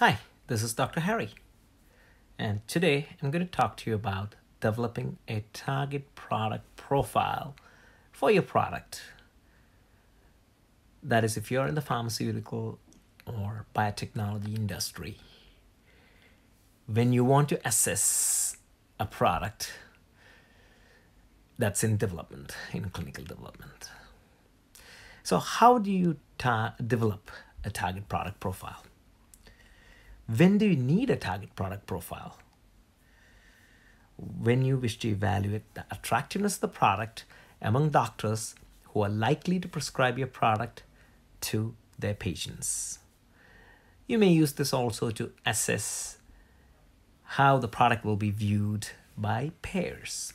Hi, this is Dr. Hari, and today I'm going to talk to you about developing a target product profile for your product. That is, if you're in the pharmaceutical or biotechnology industry, when you want to assess a product that's in development, in clinical development. So how do you develop a target product profile? When do you need a target product profile? When you wish to evaluate the attractiveness of the product among doctors who are likely to prescribe your product to their patients. You may use this also to assess how the product will be viewed by payers.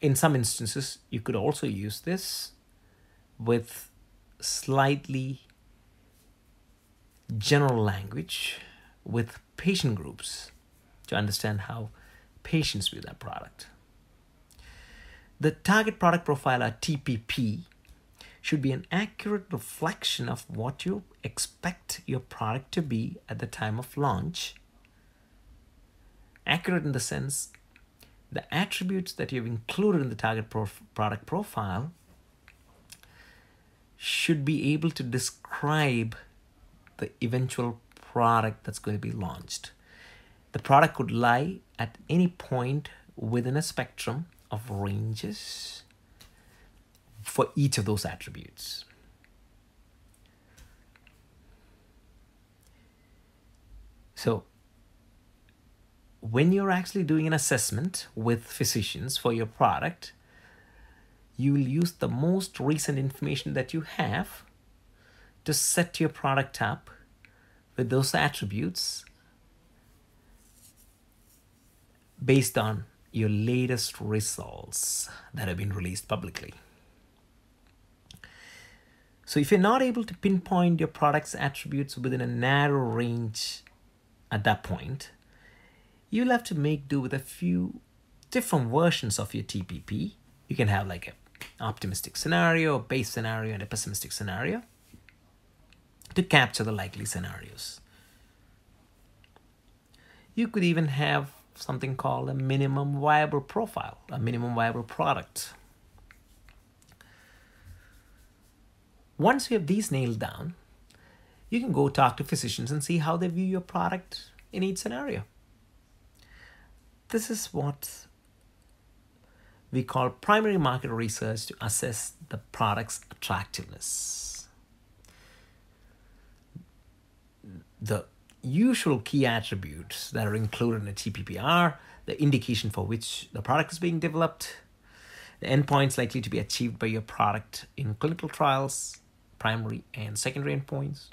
In some instances, you could also use this with slightly general language with patient groups to understand how patients view that product. The target product profile, or TPP, should be an accurate reflection of what you expect your product to be at the time of launch. Accurate in the sense, the attributes that you've included in the target product profile should be able to describe the eventual product that's going to be launched. The product could lie at any point within a spectrum of ranges for each of those attributes. So when you're actually doing an assessment with physicians for your product, you will use the most recent information that you have to set your product up with those attributes based on your latest results that have been released publicly. So if you're not able to pinpoint your product's attributes within a narrow range at that point, you'll have to make do with a few different versions of your TPP. You can have like an optimistic scenario, a base scenario, and a pessimistic scenario to capture the likely scenarios. You could even have something called a minimum viable profile, a minimum viable product. Once you have these nailed down, you can go talk to physicians and see how they view your product in each scenario. This is what we call primary market research to assess the product's attractiveness. The usual key attributes that are included in a TPP are the indication for which the product is being developed, the endpoints likely to be achieved by your product in clinical trials, primary and secondary endpoints,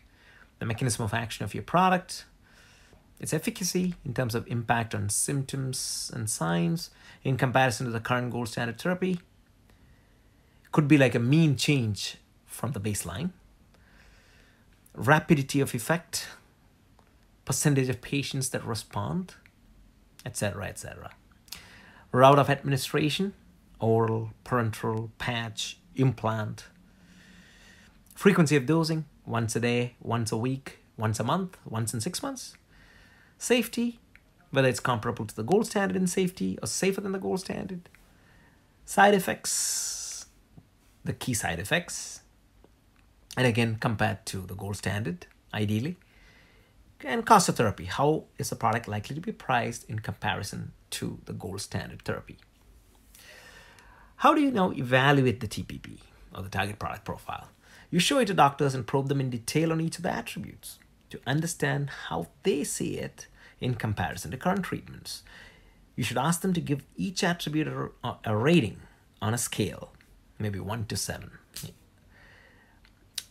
the mechanism of action of your product, its efficacy in terms of impact on symptoms and signs in comparison to the current gold standard therapy, could be like a mean change from the baseline, rapidity of effect, percentage of patients that respond, etc., etc. Route of administration, oral, parenteral, patch, implant. Frequency of dosing, once a day, once a week, once a month, once in 6 months. Safety, whether it's comparable to the gold standard in safety or safer than the gold standard. Side effects, the key side effects, and again, compared to the gold standard, ideally. And cost of therapy. How is the product likely to be priced in comparison to the gold standard therapy? How do you now evaluate the TPP, or the target product profile? You show it to doctors and probe them in detail on each of the attributes to understand how they see it in comparison to current treatments. You should ask them to give each attribute a rating on a scale, maybe 1 to 7.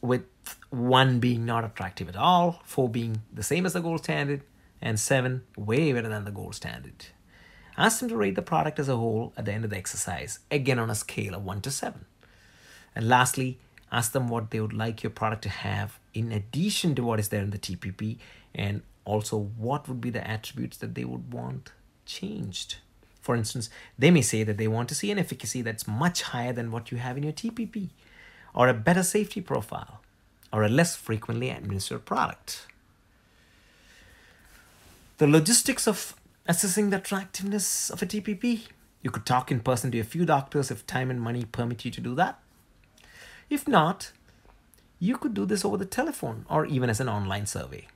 With 1 being not attractive at all, 4 being the same as the gold standard, and 7 way better than the gold standard. Ask them to rate the product as a whole at the end of the exercise, again on a scale of 1 to 7. And lastly, ask them what they would like your product to have in addition to what is there in the TPP, and also what would be the attributes that they would want changed. For instance, they may say that they want to see an efficacy that's much higher than what you have in your TPP, or a better safety profile, or a less frequently administered product. The logistics of assessing the attractiveness of a TPP. You could talk in person to a few doctors if time and money permit you to do that. If not, you could do this over the telephone or even as an online survey.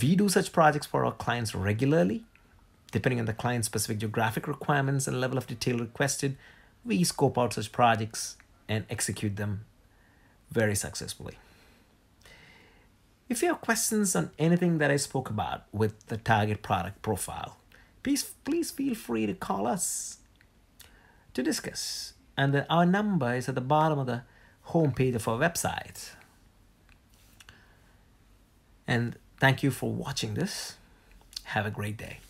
We do such projects for our clients regularly. Depending on the client's specific geographic requirements and level of detail requested, we scope out such projects and execute them very successfully. If you have questions on anything that I spoke about with the target product profile, please feel free to call us to discuss. And then our number is at the bottom of the homepage of our website. And thank you for watching this. Have a great day.